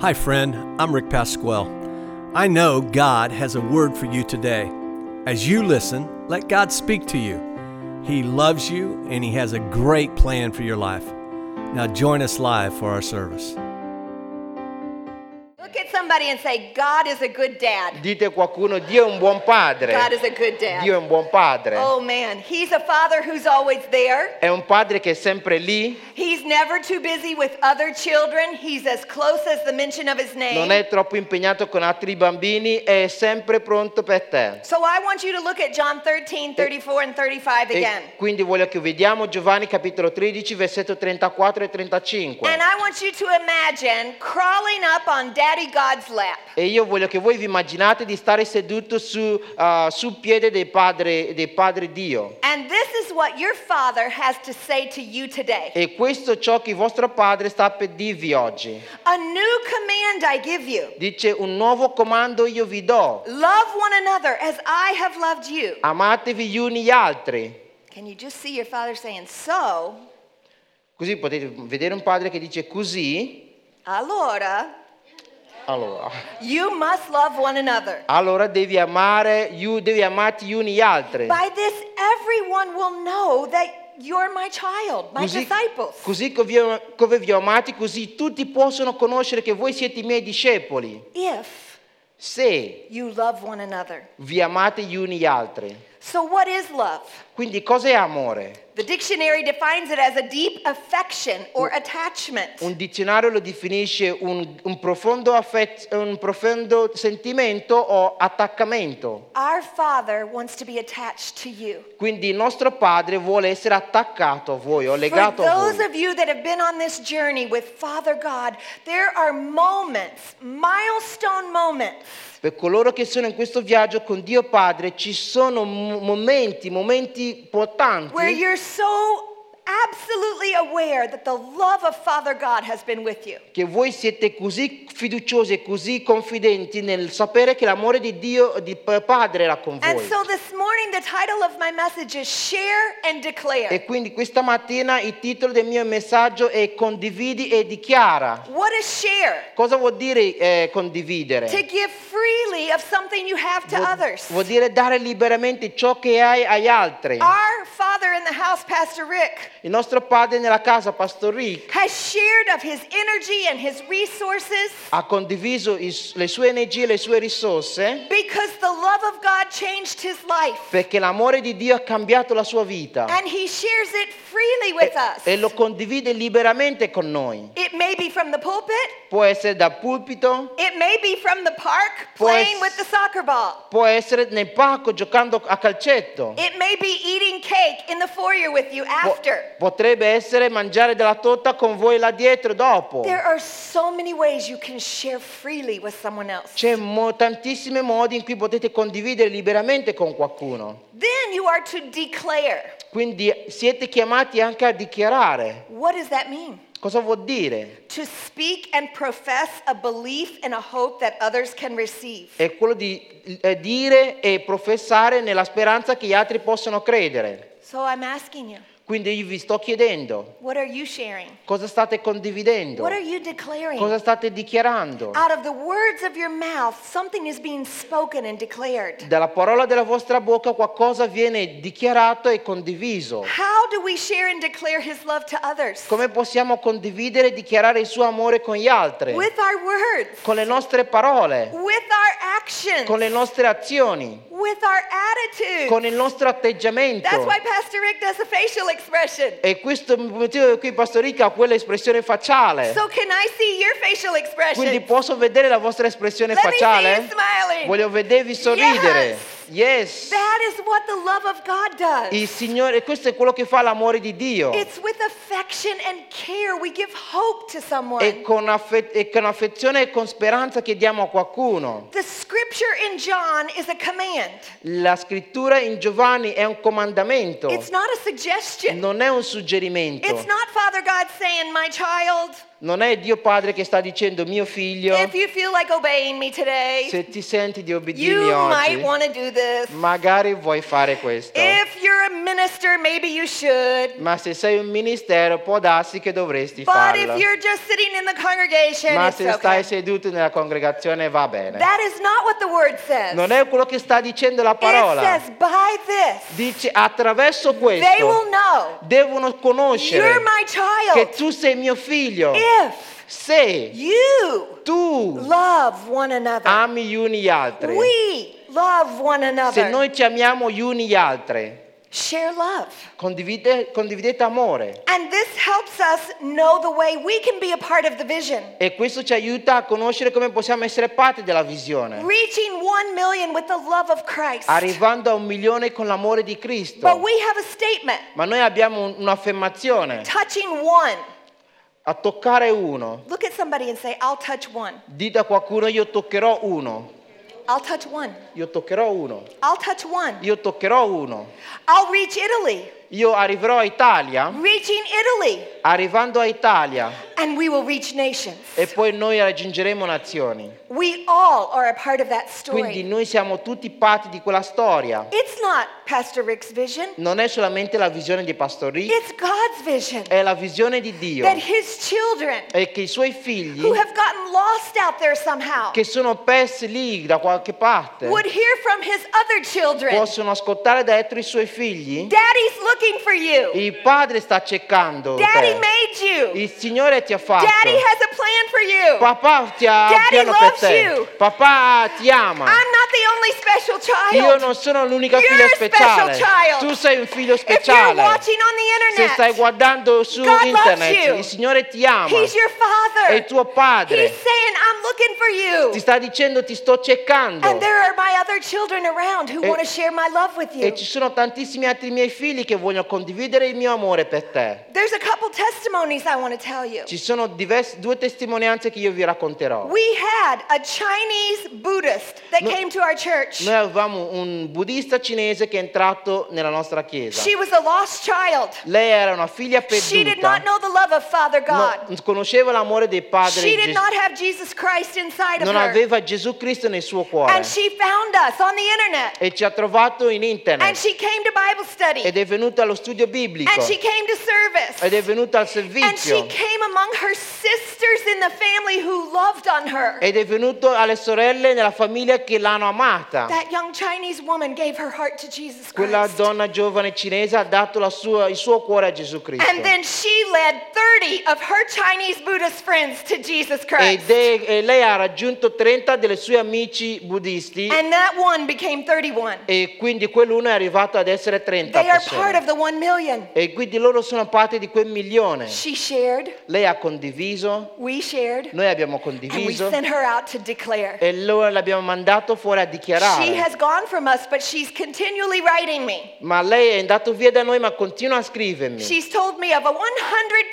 Hi friend, I'm Rick Pasquale. I know God has a word for you today. As you listen, let God speak to you. He loves you and He has a great plan for your life. Now join us live for our service. Look at somebody and say, God is a good dad. Dite a qualcuno, Dio è un buon padre. God is a good dad. Dio è un buon padre. Oh man, He's a father who's always there. È un padre che è sempre lì. He's never too busy with other children. He's as close as the mention of His name. Non è troppo impegnato con altri bambini, è sempre pronto per te. So I want you to look at John 13:34 and 35 again. E quindi voglio che vediamo Giovanni capitolo 13 versetto 34 e 35. And I want you to imagine crawling up on Daddy God's lap. E io voglio che voi vi immaginate di stare seduto sul piede del Padre Dio. And this is what your father has to say to you today. E questo è ciò che il vostro padre sta per dirvi oggi. A new command I give you. Dice, un nuovo comando io vi do. Love one another as I have loved you. Amatevi gli uni gli altri. Can you just see your father saying so? Così potete vedere un padre che dice così. Allora. You must love one another. Allora devi amarti gli uni gli altri. By this everyone will know that you're my child, my disciples. Così come vi ho amati, così tutti possono conoscere che voi siete i miei discepoli. Se you love one another. Vi amate gli uni gli altri. So what is love? Quindi cos'è amore? The dictionary defines it as a deep affection or attachment. Un dizionario lo definisce un profondo sentimento o attaccamento. Our Father wants to be attached to you. Quindi il nostro Padre vuole essere attaccato a voi o legato a voi. For those of you that have been on this journey with Father God, there are moments, milestone moments. Per coloro che sono in questo viaggio con Dio Padre, ci sono momenti importanti. Where you're so absolutely aware that the love of Father God has been with you. Che voi siete così fiduciosi e così confidenti nel sapere che l'amore di Dio di Padre era con voi. And so this morning the title of my message is Share and Declare. E quindi questa mattina il titolo del mio messaggio è Condividi e dichiara. What is share? Cosa vuol dire condividere? To give freely of something you have to others. Vuol dire dare liberamente ciò che hai agli altri. Our Father in the house, Pastor Rick. Il nostro padre nella casa, Pastor Rick, has shared of his energy and his resources. Ha condiviso le sue energie e le sue risorse. Because the love of God changed his life. Perché l'amore di Dio ha cambiato la sua vita. And he shares it freely with us. E lo condivide liberamente con noi. It may be from the pulpit. Può essere dal pulpito. It may be from the park playing with the soccer ball. Può essere nel parco giocando a calcetto. It may be eating cake in the foyer with you after. Potrebbe essere mangiare della torta con voi là dietro dopo. There are so many ways you can share freely with someone else. C'è tantissimi modi in cui potete condividere liberamente con qualcuno. Then you are to declare. Quindi siete chiamati anche a dichiarare. What does that mean? Cosa vuol dire? To speak and profess a belief and a hope that others can receive. È quello di dire e professare nella speranza che gli altri possano credere. So I'm asking you. Quindi io vi sto chiedendo, what are you sharing? Cosa state condividendo? What are you declaring? Cosa state dichiarando? Out of the words of your mouth, something is being spoken and declared. Dalla parola della vostra bocca qualcosa viene dichiarato e condiviso. How do we share and declare His love to others? Come possiamo condividere e dichiarare il suo amore con gli altri? With our words. Con le nostre parole. With our actions. Con le nostre azioni. With our attitude. Con il nostro atteggiamento. That's why Pastor Rick does a facial expression. E questo motivo per cui Pastor Rick ha quella espressione facciale. So can I see your facial expression? Quindi posso vedere la vostra espressione facciale? Voglio vedervi sorridere. Yes. That is what the love of God does. Il Signore, questo è quello che fa l'amore di Dio. It's with affection and care we give hope to someone. E con affezione e con speranza che diamo a qualcuno. The scripture scripture in John is a command. La scrittura in Giovanni è un comandamento. It's not a suggestion. Non è un suggerimento. It's not Father God saying, my child. Non è Dio Padre che sta dicendo, mio figlio, if you feel like obeying me today, se ti senti di obbedirmi oggi, might want to do this. Magari vuoi fare questo. If you're a minister, maybe you should. Ma se sei un ministero, può darsi che dovresti farlo. But if you're just sitting in the congregation, ma se stai seduto nella congregazione va bene. That is not what the word says. Non è quello che sta dicendo la parola. It says, by this, dice attraverso questo, they will know, devono conoscere, you're my child, che tu sei mio figlio. If se you tu love one another, ami gli uni gli altri, we love one another, se noi ci amiamo gli uni gli altri, share love, condividete amore, and this helps us know the way we can be a part of the vision, e questo ci aiuta a conoscere come possiamo essere parte della visione, reaching 1 million with the love of Christ, arrivando a 1 milione con l'amore di Cristo. But we have a statement, ma noi abbiamo un'affermazione, touching one, a toccare uno. Look at somebody and say, I'll touch one. Dite a qualcuno, io toccherò uno. I'll touch one. Io toccherò uno. I'll touch one. Io toccherò uno. I'll reach Italy. Io arriverò a Italia. Reaching Italy. Arrivando a Italia. And we will reach nations. E poi noi raggiungeremo nazioni. We all are a part of that story. Quindi noi siamo tutti parte di quella storia. It's not Pastor Rick's vision. Non è solamente la visione di Pastor Rick. It's God's vision. È la visione di Dio. That his children, e che i suoi figli, who have gotten lost out there somehow, che sono persi lì da qualche parte, would hear from his other children, possono ascoltare da altri suoi figli. Daddy's looking for you. Il padre sta cercando Daddy te. Made you. Il Signore ti ha fatto. Daddy has a plan for you. Papà ti ha un piano per te. Papà ti ama. I'm not the only special child. Io non sono l'unica figlia speciale. Tu sei un figlio speciale. If you're watching on the internet, se stai guardando su God internet, il Signore ti ama. He's your father. È il tuo padre. He's saying, I'm looking for you. Ti sta dicendo, ti sto cercando. And there are my other children around who want to share my love with you. E ci sono tantissimi altri miei figli che voglio condividere il mio amore per te. There's a couple testimonies I want to tell you. Ci sono due testimonianze che io vi racconterò. We had a Chinese Buddhist that came to our church. Noi avevamo un buddista cinese che è entrato nella nostra chiesa. She was a lost child. Lei era una figlia perduta. She did not know the love of Father God. Non conosceva l'amore dei padri. She did not have Jesus Christ inside of her. Non aveva Gesù Cristo nel suo cuore. And she found us on the internet. E ci ha trovato in internet. And she came to Bible study. Ed è venuta allo studio biblico. And she came to service. Ed è venuta al servizio. And she came among her sisters in the family who loved on her. Ed è venuto alle sorelle nella famiglia che l'hanno amata. That young Chinese woman gave her heart to Jesus Christ. Quella donna giovane cinese ha dato il suo cuore a Gesù Cristo. And then she led 30 of her Chinese Buddhist friends to Jesus Christ. E lei ha raggiunto 30 delle sue amici buddisti. And that one became 31. E quindi quell'uno è arrivato ad essere 30 persone. They are part of the 1 million. E quindi loro sono parte di quel milione. She shared. Lei ha condiviso. We shared. Noi abbiamo condiviso. And we sent her out to declare. E loro l'abbiamo mandato fuori a dichiarare. She has gone from us, but she's continually writing me. Ma lei è andata via da noi, ma continua a scrivermi. She's told me of 100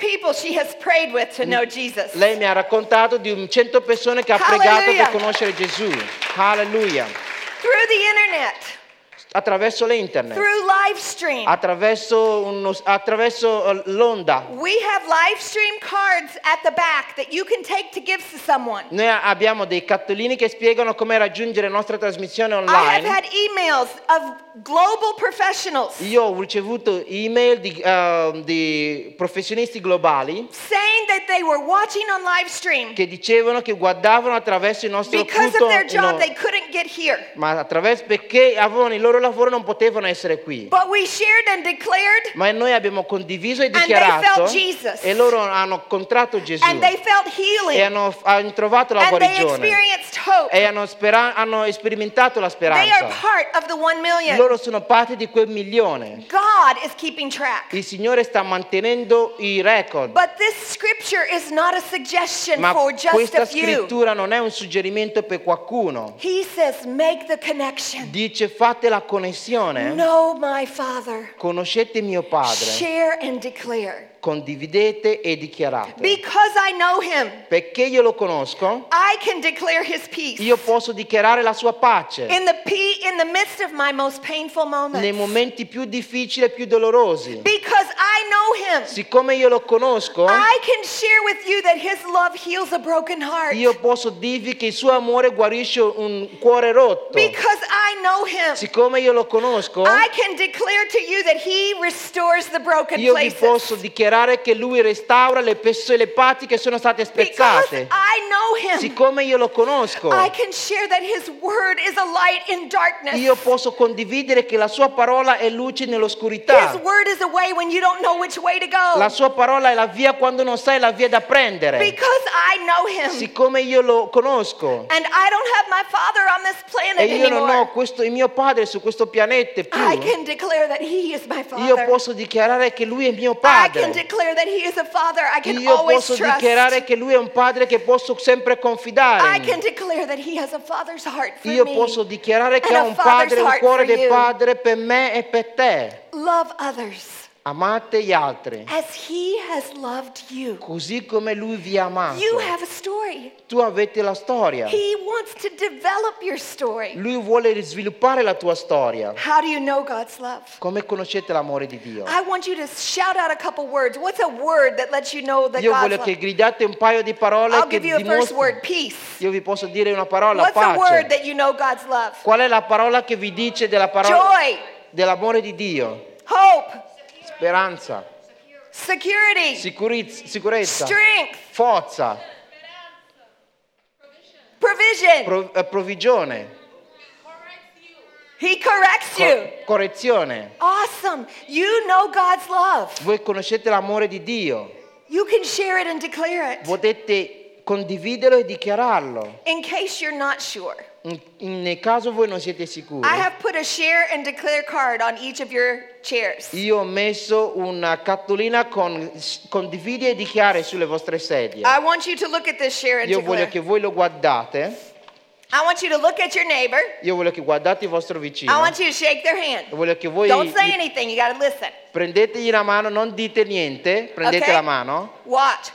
people she has prayed with to know Jesus. Lei mi ha raccontato di 100 persone che ha pregato per conoscere Gesù. Hallelujah. Through the internet. Attraverso l'internet, through live stream, attraverso l'onda. We have live stream cards at the back that you can take to give to someone. Noi abbiamo dei cartellini che spiegano come raggiungere la nostra trasmissione online. I have had emails of global professionals. Io ho ricevuto email di professionisti globali. Saying that they were watching on live stream. Che dicevano che guardavano attraverso il nostro culto. Because of their job, they couldn't get here. Ma attraverso perché avevano il loro lavoro non potevano essere qui. But we shared and declared, ma noi abbiamo condiviso e dichiarato e loro hanno incontrato Gesù e hanno trovato la guarigione e hanno sperimentato la speranza. They are part of the 1 million. Loro sono parte di quel milione. God is keeping track. Il Signore sta mantenendo i record. But this scripture is not a suggestion ma for just questa a few. Scrittura non è un suggerimento per qualcuno. He says, make the connection. Dice fate la connessione. Know my Father. Conoscete mio Padre. Share and declare. Condividete e dichiarate. Because I know him. Perché io lo conosco. I can declare his peace. Io posso dichiarare la sua pace. In the midst of my most painful moments. Nei momenti più difficili e più dolorosi. Because I know him. Siccome io lo conosco. I can share with you that his love heals a broken heart. Io posso dirvi che il suo amore guarisce un cuore rotto. Because I know him. Siccome io lo conosco. I can declare to you that he restores the broken places. Io vi posso dichiarare che lui restaura le parti che sono state spezzate. Siccome io lo conosco, io posso condividere che la sua parola è luce nell'oscurità. La sua parola è la via quando non sai la via da prendere. Siccome io lo conosco, e io non ho il mio padre su questo pianeta più, io posso dichiarare che lui è mio padre. Declare that he is a father I can io always trust. Io posso dichiarare che lui è un padre che posso sempre confidare. I can declare that he has a father's heart for me. Io posso dichiarare che ha un padre, un cuore di padre per me e per te. Love others. Amate gli altri. As he has loved you. Così come lui vi ha amato. You have a story. Tu avete la storia. He wants to develop your story. Lui vuole sviluppare la tua storia. How do you know God's love? Come conoscete l'amore di Dio? I want you to shout out a couple words. What's a word that lets you know that God's love? Io voglio che gridate un paio di parole I'll che dimostrano. I'll give you a first word, peace. Io vi posso dire una parola, What's pace. What's a word that you know God's love? Qual è la parola che vi dice della parola? Joy. Dell'amore di Dio. Hope. Speranza. Security. Sicurezza. Strength. Forza. Provision. Provvigione. He corrects you. Correzione. Awesome. You know God's love. Voi conoscete l'amore di Dio. You can share it and declare it. Potete condividerlo e dichiararlo. In case you're not sure. Nel caso voi non siete sicuri. I have put a share and declare card on each of your chairs. Io ho messo una cartolina con condividi e dichiari sulle vostre sedie. I want you to look at this share and declare. Io voglio che voi lo guardate. I want you to look at your neighbor. Io voglio che guardate il vostro vicino. I want you to shake their hand. Voglio che voi Don't say anything, you gotta listen. Prendetegli la mano, non dite niente, prendete la mano. Watch.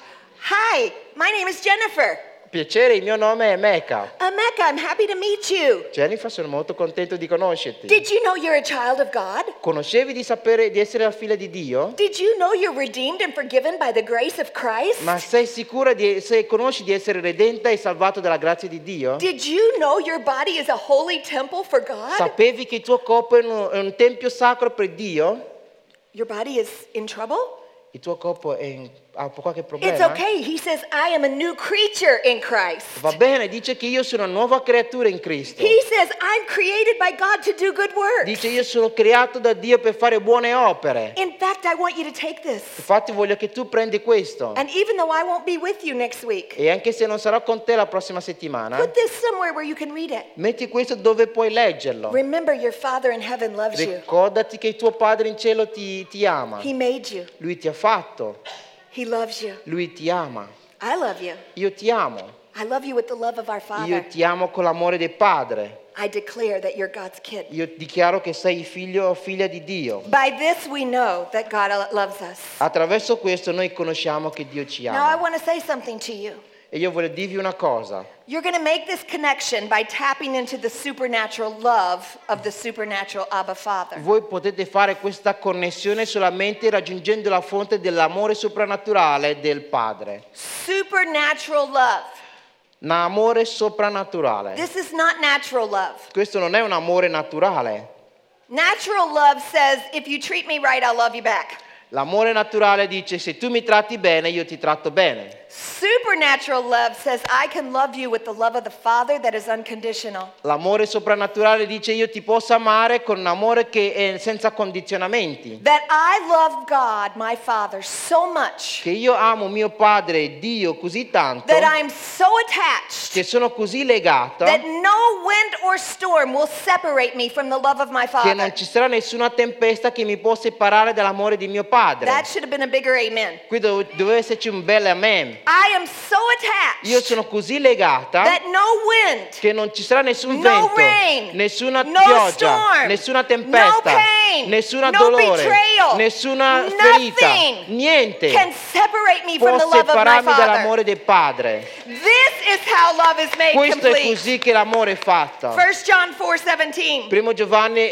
Hi, my name is Jennifer. Piacere, il mio nome è Mecca. Mecca, I'm happy to meet you. Jennifer, sono molto contento di conoscerti. Did you know you're a child of God? Conoscevi di sapere di essere la figlia di Dio? Did you know you're redeemed and forgiven by the grace of Christ? Ma sei sicura se conosci di essere redenta e salvato dalla grazia di Dio? Did you know your body is a holy temple for God? Sapevi che il tuo corpo è un tempio sacro per Dio? Your body is in trouble? Il tuo corpo ha qualche problema? It's okay. He says, I am a new creature in Christ. Va bene, dice che io sono una nuova creatura in Cristo. He says, I'm created by God to do good works. Dice io sono creato da Dio per fare buone opere. In fact, I want you to take this. Infatti voglio che tu prendi questo. And even though I won't be with you next week. E anche se non sarò con te la prossima settimana. Put this somewhere where you can read it. Metti questo dove puoi leggerlo. Remember your Father in heaven loves you. Ricordati che il tuo Padre in cielo ti ama. He made you. Lui ti ha fatto. He loves you. Lui ti ama. I love you. Io ti amo. I love you with the love of our Father. Io ti amo con l'amore del Padre. I declare that you're God's kid. Io dichiaro che sei figlio o figlia di Dio. By this we know that God loves us. Attraverso questo noi conosciamo che Dio ci ama. Now I want to say something to you. E io voglio dirvi una cosa. You're going to make this connection by tapping into the supernatural love of the supernatural Abba Father. Voi potete fare questa connessione solamente raggiungendo la fonte dell'amore soprannaturale del Padre. Supernatural love. Un amore soprannaturale. This is not natural love. Questo non è un amore naturale. Natural love says, if you treat me right, I'll love you back. L'amore naturale dice se tu mi tratti bene, io ti tratto bene. Supernatural love says I can love you with the love of the Father that is unconditional. L'amore soprannaturale dice io ti posso amare con un amore che è senza condizionamenti. That I love God, my Father, so much. Che io amo mio Padre Dio così tanto. That I'm so attached. Che sono così legato. That no wind or or storm will separate me from the love of my Father. Che non ci sarà nessuna tempesta che mi può separare dall'amore di mio Padre. That should have been a bigger amen. Qui doveva esserci un bel amen. I am so attached. Io sono così legata. That no wind. Che non ci sarà nessun vento. Rain, nessuna pioggia. Storm, nessuna tempesta. No pain, nessuna dolore. Betrayal, nessuna ferita. Niente. Can separate me from the love of my Father. Può separarmi dall'amore del Padre. This is how love is made complete. Questo è così che l'amore è fatto. 1 John 4:17. Primo Giovanni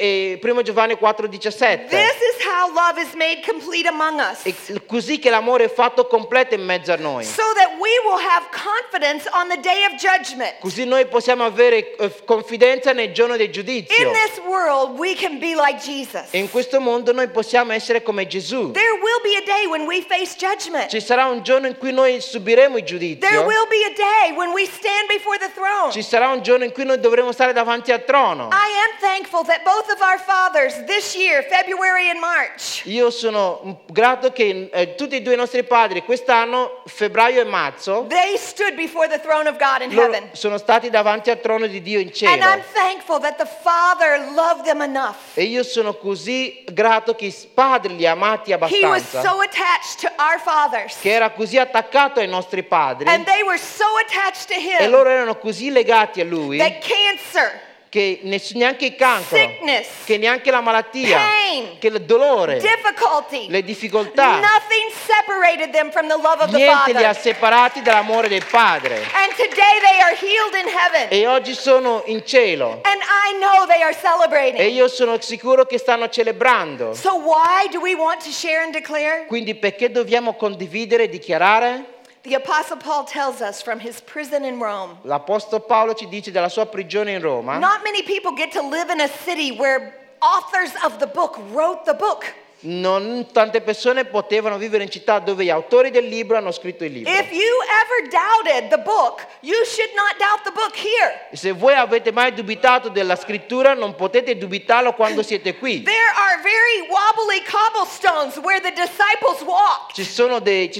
4:17. This is how love is made complete among us. È così che l'amore è fatto completo in mezzo a noi. So that we will have confidence on the day of judgment. Così noi possiamo avere confidenza nel giorno del giudizio. In this world we can be like Jesus. In questo mondo noi possiamo essere come Gesù. There will be a day when we face judgment. Ci sarà un giorno in cui noi subiremo il giudizio. There will be a day when we stand before the throne. Ci sarà un giorno in cui noi dovremo stare davanti al trono. I am thankful that both of our fathers this year, February and March. Io sono grato che tutti e due i nostri padri quest'anno, febbraio e marzo, they stood before the throne of God in heaven. Sono stati davanti al trono di Dio in cielo. And I'm thankful that the Father loved them enough. E io sono così grato che i padri li amati abbastanza. He was so attached to our fathers. Che era così attaccato ai nostri padri. And they were so attached to him. E loro erano così legati a lui. That cancer, che neanche il cancro, sickness, che neanche la malattia, pain, che il dolore, le difficoltà, nothing separated them from the love of the Father. Niente li ha separati dall'amore del Padre. And today they are healed in heaven. E oggi sono in cielo. And I know they are celebrating. E io sono sicuro che stanno celebrando. So why do we want to share and declare? Quindi perché dobbiamo condividere e dichiarare? The Apostle Paul tells us from his prison in Rome. L'apostolo Paolo ci dice dalla sua prigione in Roma. Not many people get to live in a city where authors of the book wrote the book. Non tante persone potevano vivere in città dove gli autori del libro hanno scritto il libro. If you ever doubted the book, you should not doubt the book here. Se voi avete mai dubitato della scrittura, non potete dubitarlo quando siete qui. There are very wobbly cobblestones where the disciples walked. Ci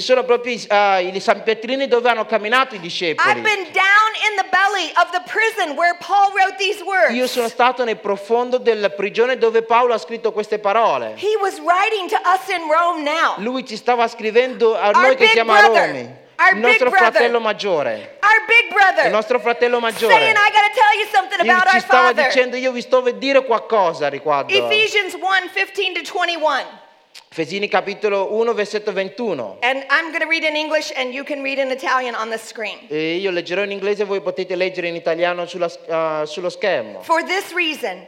sono proprio i sanpietrini dove hanno camminato i discepoli. I've been down in the belly of the prison where Paul wrote these words. Io sono stato nel profondo della prigione dove Paolo ha scritto queste parole. He was writing to us in Rome now. Lui ci stava scrivendo a noi che siamo a Roma. Il nostro fratello maggiore. Saying, I gotta tell you something about our father. Ci stava dicendo, io vi sto a dire qualcosa riguardo. Ephesians 1:15-21. Efesini capitolo 1 versetto 21. And I'm going to read in English and you can read in Italian on the screen. E io leggerò in inglese e voi potete leggere in italiano sullo schermo. For this reason,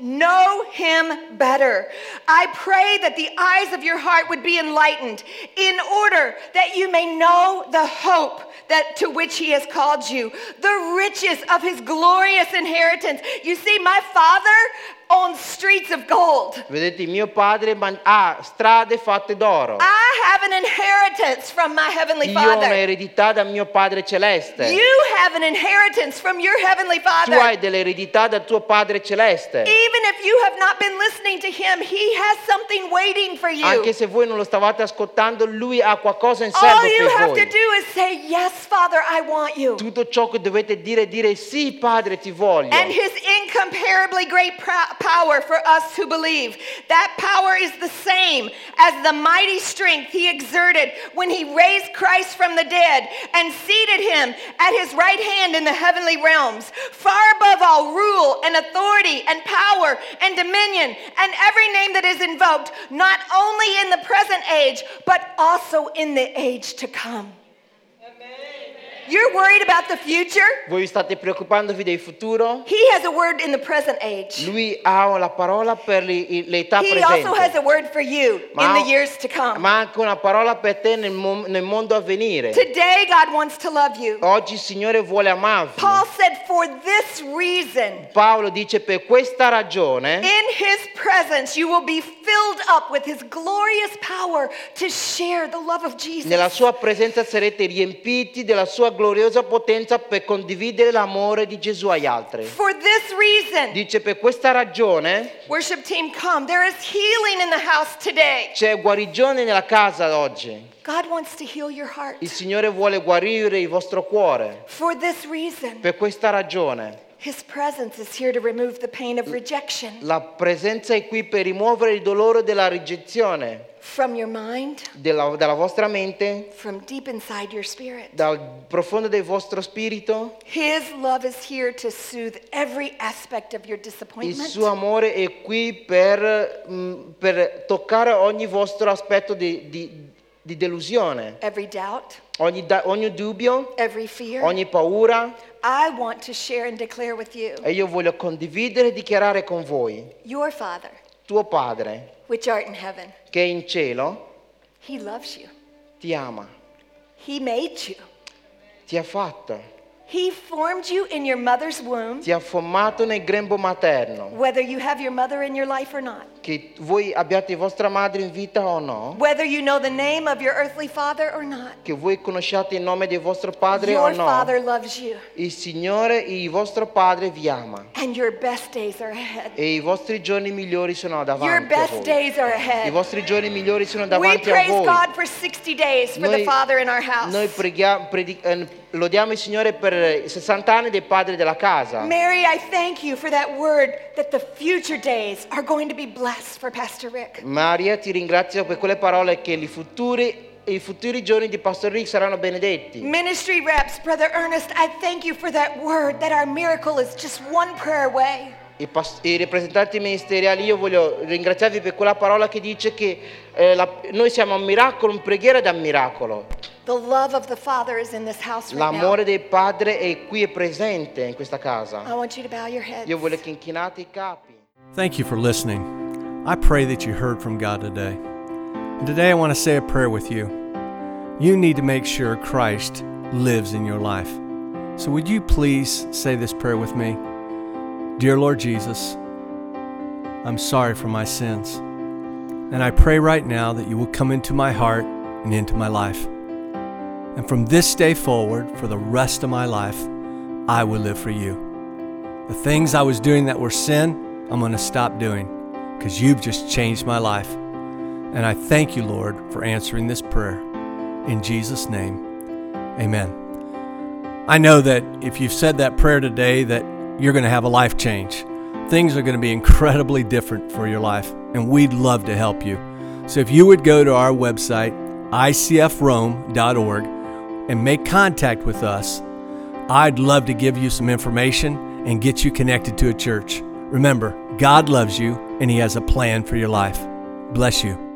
know him better. I pray that the eyes of your heart would be enlightened in order that you may know the hope that to which he has called you, the riches of his glorious inheritance. You see, my Father on streets of gold. Vedete, mio padre ha strade fatte d'oro. I have an inheritance from my heavenly Father. Io ho un'eredità da mio Padre celeste. You have an inheritance from your heavenly Father. Tu hai dell'eredità da tuo Padre celeste. Even if you have not been listening to him, he has something waiting for you. Anche se voi non lo stavate ascoltando, lui ha qualcosa in serbo per voi. All you have to do is say, yes, Father, I want you. Tutto ciò che dovete dire è dire, sì, Padre, ti voglio. And his incomparably great power for us who believe. That power is the same as the mighty strength he exerted when he raised Christ from the dead and seated him at his right hand in the heavenly realms, far above all rule and authority and power and dominion and every name that is invoked, not only in the present age, but also in the age to come. You're worried about the future? Voi state preoccupandovi del futuro? He has a word in the present age. Lui ha la parola per l'età presente. He also has a word for you in the years to come. Ma anche una parola per te nel mondo a venire. Today God wants to love you. Oggi il Signore vuole amarvi. Paul said, for this reason. Paolo dice, per questa ragione. In his presence you will be filled filled up with his glorious power to share the love of Jesus. Nella sua presenza sarete riempiti della sua gloriosa potenza per condividere l'amore di Gesù agli altri. For this reason, dice, per questa ragione, worship team, come. There is healing in the house today. C'è guarigione nella casa oggi. God wants to heal your heart. Il Signore vuole guarire il vostro cuore. For this reason, per questa ragione, his presence is here to remove the pain of rejection. La presenza è qui per rimuovere il dolore della rigezione. From your mind, dalla vostra mente, from deep inside your spirit, dal profondo del vostro spirito. His love is here to soothe every aspect of your disappointment. Il suo amore è qui per toccare ogni vostro aspetto di delusione. Every doubt, ogni dubbio, every fear, ogni paura. I want to share and declare with you. E io voglio condividere e dichiarare con voi. Your Father, tuo Padre, which art in heaven, che è in cielo, he loves you. Ti ama. He made you. Ti ha fatto. He formed you in your mother's womb. Ti ha formato nel grembo materno. Whether you have your mother in your life or not. Che voi abbiate vostra madre in vita o no. Whether you know the name of your earthly father or not. Che voi conosciate il nome del vostro padre o no. Your Father loves you. Il Signore, il vostro Padre, vi ama. And your best days are ahead. E i vostri giorni migliori sono davanti a voi. Your best days are ahead. I vostri giorni migliori sono davanti a voi. We praise God for 60 days for the Father in our house. Noi lodiamo il Signore per 60 anni del padre della casa. Mary, I thank you for that word that the future days are going to be blessed for Pastor Rick. Maria, ti ringrazio per quelle parole che i futuri giorni di Pastor Rick saranno benedetti. Ministry reps, Brother Ernest, I thank you for that word that our miracle is just one prayer away. I rappresentanti ministeriali, io voglio ringraziarvi per quella parola che dice che noi siamo un miracolo, un preghiera da un miracolo. The love of the Father is in this house right now. L'amore del Padre è qui, è presente in questa casa. I want you to bow your heads. Io voglio che inchinate I capi. Thank you for listening. I pray that you heard from God today. And today I want to say a prayer with you. You need to make sure Christ lives in your life. So would you please say this prayer with me? Dear Lord Jesus, I'm sorry for my sins, and I pray right now that you will come into my heart and into my life. And from this day forward, for the rest of my life, I will live for you. The things I was doing that were sin, I'm going to stop doing, because you've just changed my life. And I thank you, Lord, for answering this prayer. In Jesus' name, amen. I know that if you've said that prayer today, that you're going to have a life change. Things are going to be incredibly different for your life, and we'd love to help you. So if you would go to our website, icfrome.org, and make contact with us, I'd love to give you some information and get you connected to a church. Remember, God loves you, and He has a plan for your life. Bless you.